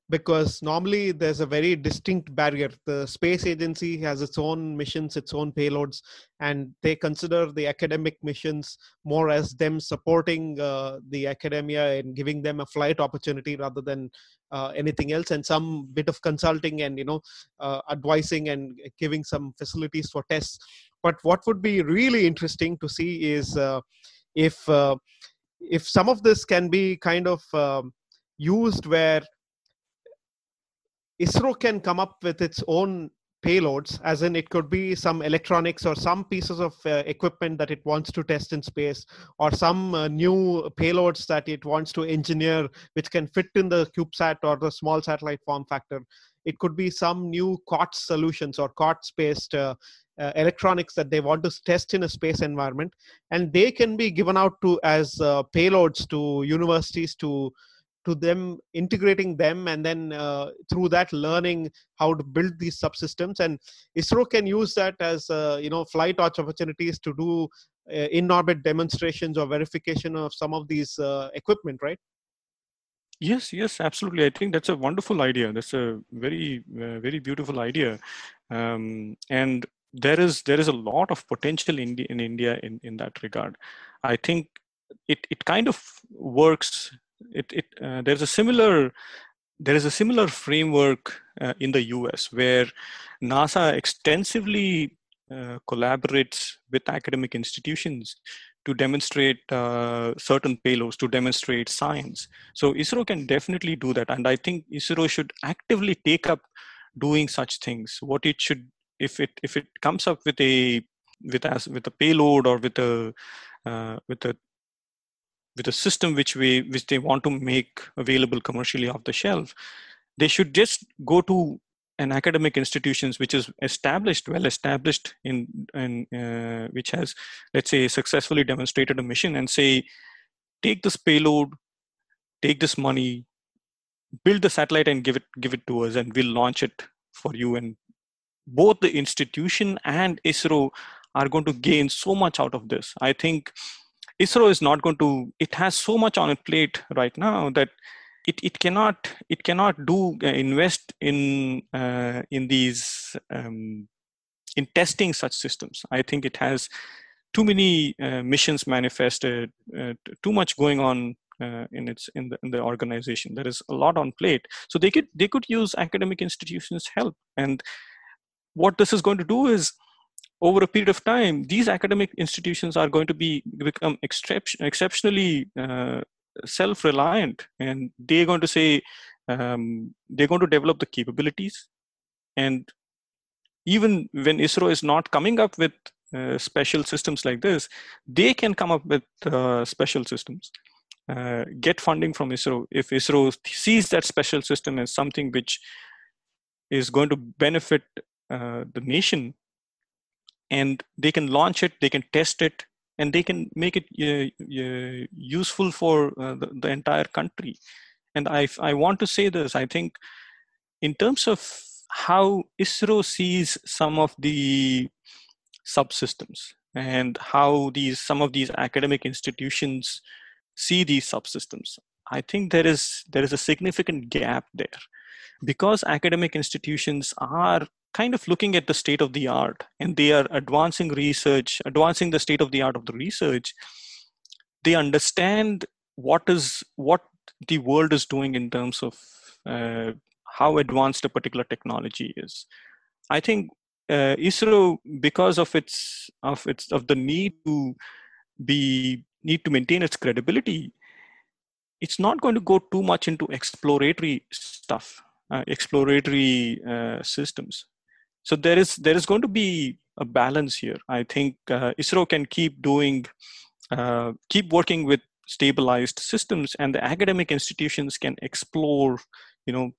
because normally there's a very distinct barrier. The space agency has its own missions, its own payloads, and they consider the academic missions more as them supporting uh, the academia and giving them a flight opportunity rather than uh, anything else, and some bit of consulting and you know uh, advising and giving some facilities for tests. But what would be really interesting to see is uh, if uh, if some of this can be kind of um, used where ISRO can come up with its own payloads, as in it could be some electronics or some pieces of uh, equipment that it wants to test in space, or some uh, new payloads that it wants to engineer which can fit in the CubeSat or the small satellite form factor. It could be some new C O T S solutions or C O T S-based uh, uh, electronics that they want to test in a space environment, and they can be given out to as uh, payloads to universities to to them, integrating them, and then uh, through that learning how to build these subsystems. And ISRO can use that as uh, you know, flight launch opportunities to do uh, in-orbit demonstrations or verification of some of these uh, equipment, right? Yes, yes, absolutely. I think that's a wonderful idea. That's a very, uh, very beautiful idea. Um, and there is there is a lot of potential in, the, in India in, in that regard. I think it, it kind of works. It, it, uh, there's a similar, there is a similar framework uh, in the U S where NASA extensively uh, collaborates with academic institutions to demonstrate uh, certain payloads, to demonstrate science. So ISRO can definitely do that. And I think ISRO should actively take up doing such things. What it should, if it, if it comes up with a, with us, with a payload or with a, uh, with a, with a system which we which they want to make available commercially off the shelf, they should just go to an academic institutions which is established, well established in, in uh, which has, let's say, successfully demonstrated a mission, and say, take this payload, take this money, build the satellite and give it give it to us, and we'll launch it for you. And both the institution and ISRO are going to gain so much out of this. I think ISRO is not going to, it has so much on its plate right now that it, it cannot, it cannot do uh, invest in, uh, in these, um, in testing such systems. I think it has too many uh, missions manifested, uh, too much going on uh, in its, in the, in the organization. There is a lot on plate. So they could, they could use academic institutions' help. And what this is going to do is, over a period of time, these academic institutions are going to be become exception, exceptionally uh, self-reliant, and they're going to say, um, they're going to develop the capabilities. And even when ISRO is not coming up with uh, special systems like this, they can come up with uh, special systems, uh, get funding from ISRO. If ISRO sees that special system as something which is going to benefit uh, the nation, and they can launch it, they can test it, and they can make it uh, uh, useful for uh, the, the entire country. And I, I want to say this, I think in terms of how ISRO sees some of the subsystems and how these, some of these academic institutions see these subsystems, I think there is, there is a significant gap there, because academic institutions are kind of looking at the state of the art, and they are advancing research, advancing the state of the art of the research. They understand what is, what the world is doing in terms of uh, how advanced a particular technology is. I think uh, ISRO, because of its, of its, of the need to be, need to maintain its credibility, it's not going to go too much into exploratory stuff, uh, exploratory uh, systems. So there is, there is going to be a balance here. I think uh, ISRO can keep doing, uh, keep working with stabilized systems, and the academic institutions can explore, you know,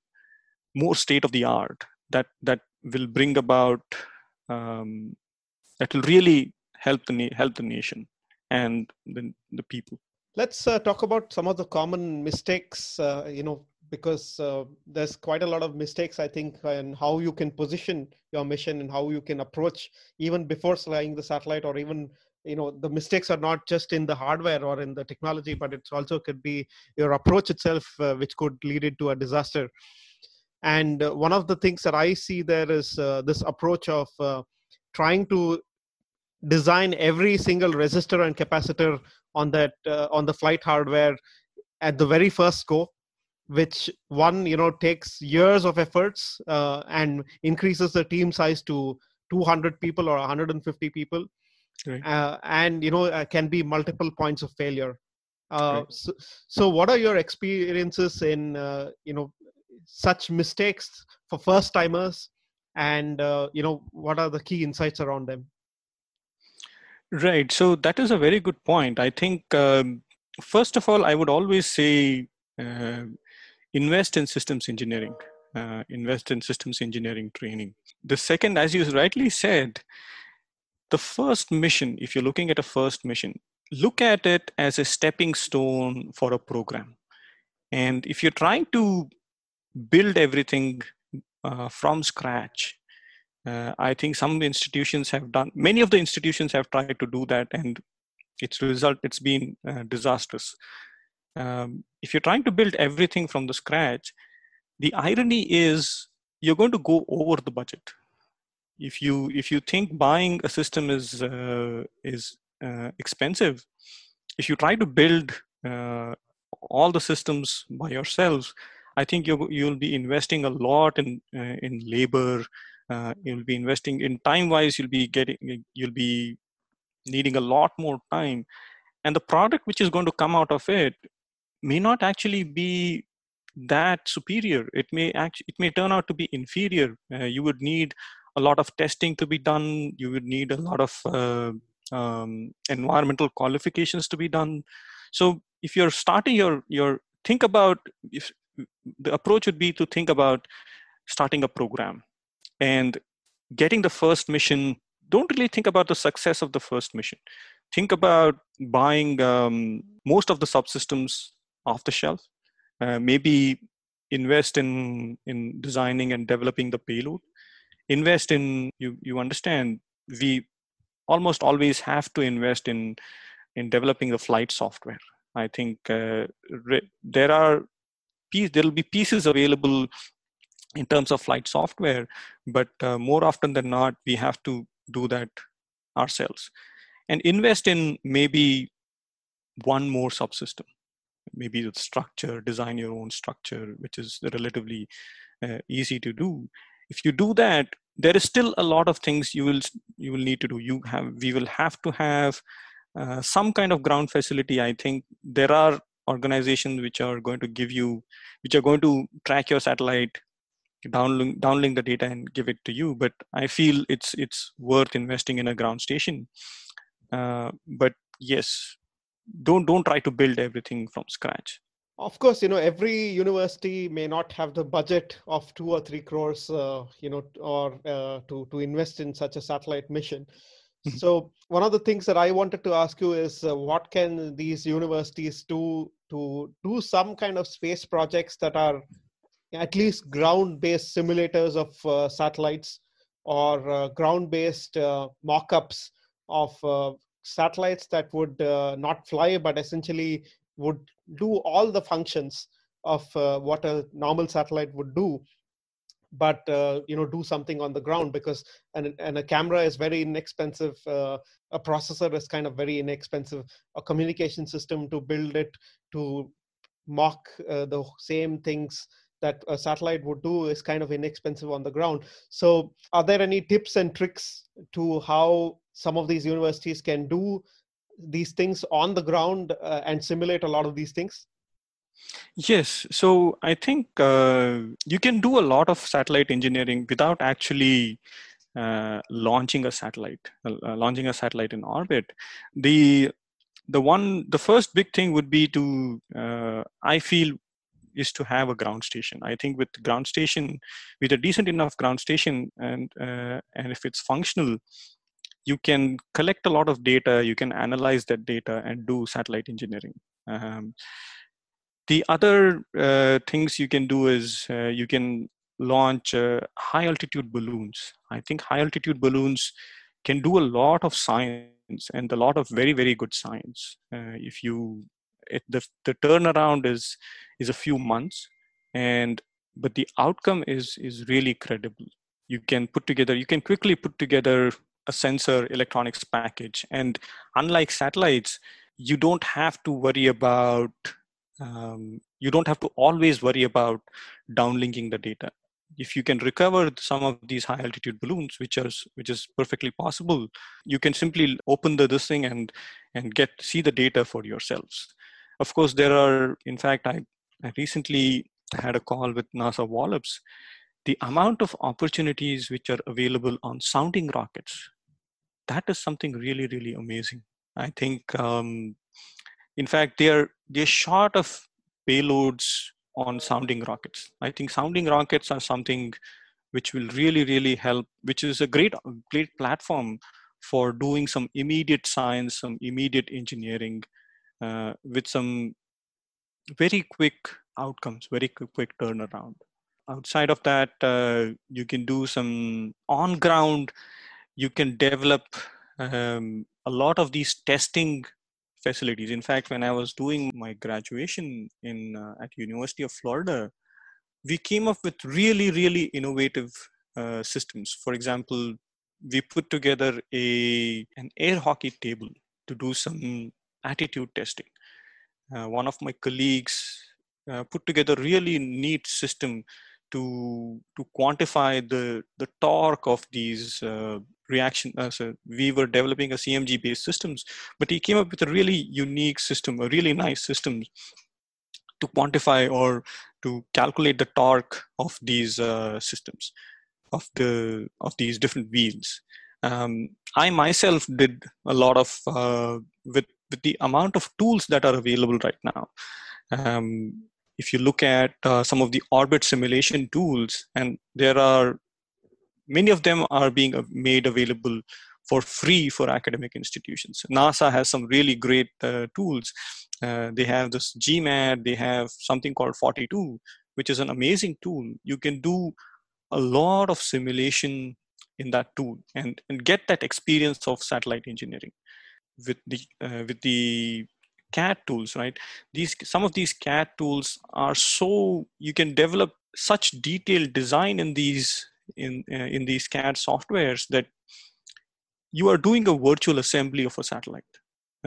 more state of the art that, that will bring about, um, that will really help the, help the nation and the, the people. Let's uh, talk about some of the common mistakes, uh, you know, because uh, there's quite a lot of mistakes, I think, in how you can position your mission and how you can approach even before flying the satellite, or even, you know, the mistakes are not just in the hardware or in the technology, but it's also could be your approach itself, uh, which could lead into a disaster. And uh, one of the things that I see there is uh, this approach of uh, trying to design every single resistor and capacitor on that, uh, on the flight hardware at the very first go, which one, you know, takes years of efforts uh, and increases the team size to two hundred people or one hundred fifty people. Right. Uh, and, you know, uh, can be multiple points of failure. Uh, right. so, so what are your experiences in, uh, you know, such mistakes for first timers, and, uh, you know, what are the key insights around them? Right. So that is a very good point. I think, um, first of all, I would always say, uh, invest in systems engineering, uh, invest in systems engineering training. The second, as you rightly said, the first mission, if you're looking at a first mission, look at it as a stepping stone for a program. And if you're trying to build everything uh, from scratch, uh, I think some institutions have done, many of the institutions have tried to do that, and it's result, it's been uh, disastrous. Um, if you're trying to build everything from the scratch, the irony is you're going to go over the budget. If you if you think buying a system is uh, is uh, expensive, if you try to build uh, all the systems by yourselves, I think you you'll be investing a lot in uh, in labor. Uh, you'll be investing in time-wise. You'll be getting you'll be needing a lot more time, and the product which is going to come out of it may not actually be that superior. It may actually, it may turn out to be inferior. Uh, you would need a lot of testing to be done. You would need a lot of uh, um, environmental qualifications to be done. So if you're starting your, your think about, if the approach would be to think about starting a program and getting the first mission. Don't really think about the success of the first mission. Think about buying um, most of the subsystems off the shelf, uh, maybe invest in, in designing and developing the payload, invest in, you, you understand, we almost always have to invest in, in developing the flight software. I think uh, re, there are, piece, there'll be pieces available in terms of flight software, but uh, more often than not, we have to do that ourselves. And invest in maybe one more subsystem, maybe the structure, design your own structure, which is relatively uh, easy to do. If you do that, there is still a lot of things you will you will need to do. You have we will have to have uh, some kind of ground facility. I think there are organizations which are going to give you, which are going to track your satellite, downlink downlink the data and give it to you. But I feel it's it's worth investing in a ground station. Uh, but yes, don't don't try to build everything from scratch. Of course, you know, every university may not have the budget of two or three crores, uh, you know, or uh, to to invest in such a satellite mission. Mm-hmm. So one of the things that I wanted to ask you is, uh, what can these universities do to do some kind of space projects that are at least ground-based simulators of uh, satellites, or uh, ground-based uh, mock-ups of uh, satellites that would uh, not fly, but essentially would do all the functions of uh, what a normal satellite would do, but uh, you know, do something on the ground, because and, and a camera is very inexpensive, uh, a processor is kind of very inexpensive, a communication system to build it, to mock uh, the same things that a satellite would do is kind of inexpensive on the ground. So are there any tips and tricks to how some of these universities can do these things on the ground uh, and simulate a lot of these things? Yes. So I think uh, you can do a lot of satellite engineering without actually uh, launching a satellite, uh, launching a satellite in orbit. The, the, one, the first big thing would be to, uh, I feel, is to have a ground station. I think with ground station, with a decent enough ground station, and uh, and if it's functional, you can collect a lot of data, you can analyze that data and do satellite engineering. Um, the other uh, things you can do is uh, you can launch uh, high altitude balloons. I think high altitude balloons can do a lot of science, and a lot of very, very good science. Uh, if you It, the, the turnaround is is a few months, and but the outcome is is really credible. You can put together, you can quickly put together a sensor electronics package, and unlike satellites, you don't have to worry about um, you don't have to always worry about downlinking the data. if you can recover some of these high altitude balloons, which are which is perfectly possible, you can simply open the this thing and and get see the data for yourselves. Of course, there are. In fact, I I recently had a call with NASA Wallops. The amount of opportunities which are available on sounding rockets, that is something really, really amazing. I think, um, in fact, they are they're short of payloads on sounding rockets. I think sounding rockets are something which will really, really help, which is a great, great platform for doing some immediate science, some immediate engineering uh, with some very quick outcomes, very quick, quick turnaround. Outside of that, uh, you can do some on ground, you can develop um, a lot of these testing facilities. In fact, when I was doing my graduation in uh, at University of Florida, we came up with really, really innovative uh, systems. For example, we put together a an air hockey table to do some attitude testing. Uh, one of my colleagues uh, put together a really neat system to to quantify the the torque of these uh, reaction. Uh, so we were developing a C M G based systems, but he came up with a really unique system, a really nice system to quantify or to calculate the torque of these uh, systems, of the of these different wheels. Um, I myself did a lot of uh, with with the amount of tools that are available right now. Um, If you look at uh, some of the orbit simulation tools, and there are many of them are being made available for free for academic institutions. NASA has some really great uh, tools. Uh, they have this GMAT, they have something called forty-two, which is an amazing tool. You can do a lot of simulation in that tool and, and get that experience of satellite engineering. With the, uh, with the C A D tools, right? These some of these C A D tools are so you can develop such detailed design in these in uh, in these C A D softwares that you are doing a virtual assembly of a satellite,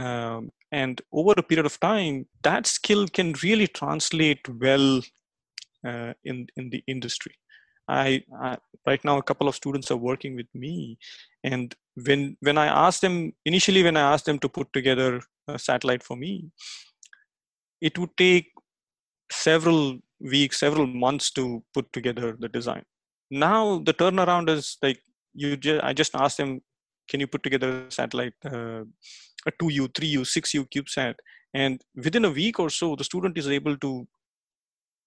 um, and over a period of time, that skill can really translate well uh, in in the industry. I, I right now a couple of students are working with me, and when when I asked them initially when I asked them to put together a satellite for me, it would take several weeks, several months to put together the design. Now the turnaround is like you just I just asked them, can you put together a satellite, uh, a two U, three U, six U CubeSat, and within a week or so the student is able to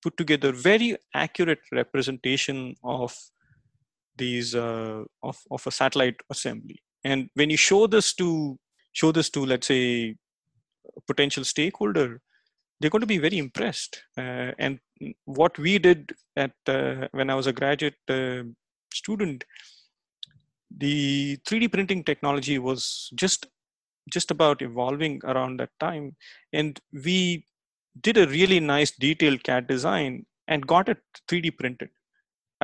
put together very accurate representation of these uh, of of a satellite assembly. And when you show this to show this to let's say a potential stakeholder, they're going to be very impressed. Uh, and what we did at uh, when I was a graduate uh, student, the three D printing technology was just just about evolving around that time, and we did a really nice detailed C A D design and got it three D printed.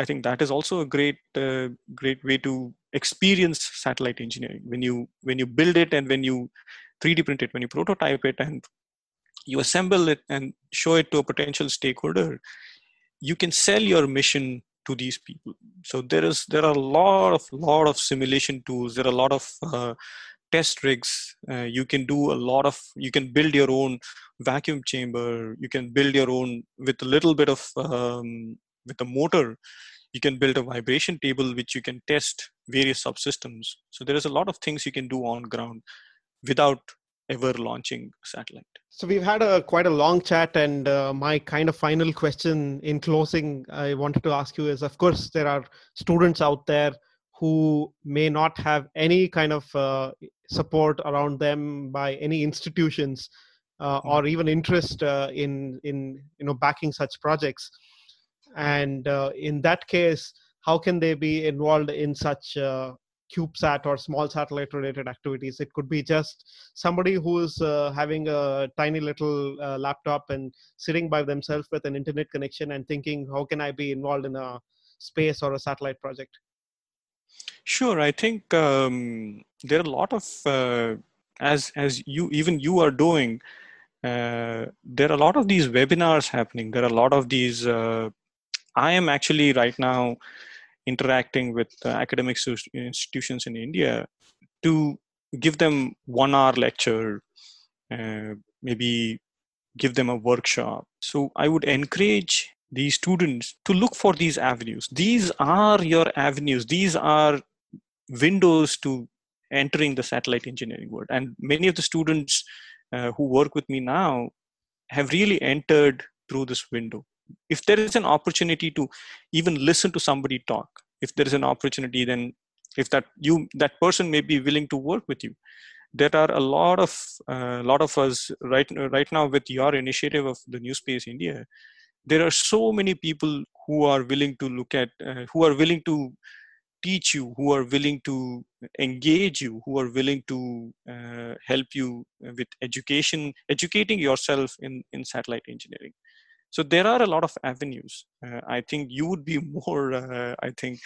I think that is also a great, uh, great way to experience satellite engineering. When you when you build it and when you three D print it, when you prototype it and you assemble it and show it to a potential stakeholder, you can sell your mission to these people. So there is there are a lot of lot of simulation tools. There are a lot of uh, test rigs. Uh, you can do a lot of, you can build your own vacuum chamber. You can build your own with a little bit of, um, with a motor, you can build a vibration table, which you can test various subsystems. So there is a lot of things you can do on ground without ever launching a satellite. So we've had a quite a long chat, and uh, my kind of final question in closing, I wanted to ask you is, of course, there are students out there who may not have any kind of uh, support around them by any institutions uh, or even interest uh, in, in you know, backing such projects. And uh, in that case, how can they be involved in such uh, CubeSat or small satellite related activities? It could be just somebody who is uh, having a tiny little uh, laptop and sitting by themselves with an internet connection and thinking, how can I be involved in a space or a satellite project? Sure, I think um, there are a lot of uh, as as you even you are doing. Uh, there are a lot of these webinars happening. There are a lot of these uh, I am actually right now interacting with uh, academic institutions in India to give them one hour lecture, uh, maybe give them a workshop. So I would encourage these students to look for these avenues. These are your avenues. These are windows to entering the satellite engineering world. And many of the students uh, who work with me now have really entered through this window. If there is an opportunity to even listen to somebody talk, if there is an opportunity, then if that you that person may be willing to work with you. There are a lot of uh, lot of us right right now with your initiative of the New Space India. There are so many people who are willing to look at, uh, who are willing to teach you, who are willing to engage you, who are willing to uh, help you with education, educating yourself in in satellite engineering. So there are a lot of avenues. Uh, I think you would be more, uh, I think,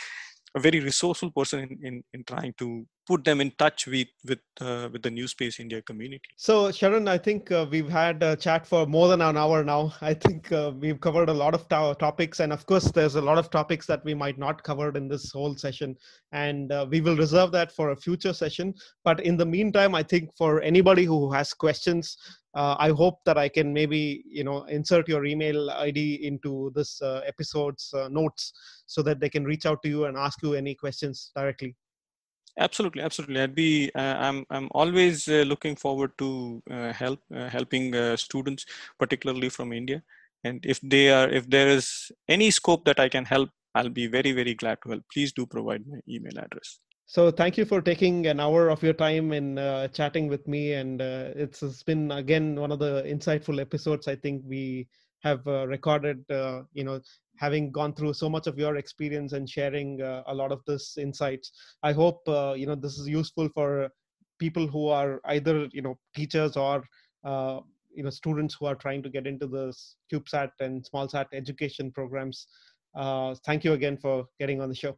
a very resourceful person in, in, in trying to put them in touch with with, uh, with the New Space India community. So Sharan, I think uh, we've had a chat for more than an hour now. I think uh, we've covered a lot of topics, and of course there's a lot of topics that we might not cover in this whole session, and uh, we will reserve that for a future session. But in the meantime, I think for anybody who has questions, Uh, I hope that I can maybe, you know, insert your email I D into this uh, episode's uh, notes so that they can reach out to you and ask you any questions directly. Absolutely, absolutely. I'd be, uh, I'm, I'm always uh, looking forward to uh, help uh, helping uh, students, particularly from India. And if they are, if there is any scope that I can help, I'll be very, very glad to help. Please do provide my email address. So thank you for taking an hour of your time and uh, chatting with me. And uh, it's, it's been, again, one of the insightful episodes I think we have uh, recorded, uh, you know, having gone through so much of your experience and sharing uh, a lot of this insights. I hope, uh, you know, this is useful for people who are either, you know, teachers or, uh, you know, students who are trying to get into the CubeSat and SmallSat education programs. Uh, thank you again for getting on the show.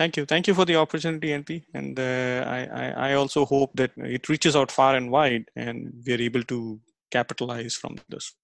Thank you. Thank you for the opportunity, N P. And uh, I, I also hope that it reaches out far and wide and we're able to capitalize from this.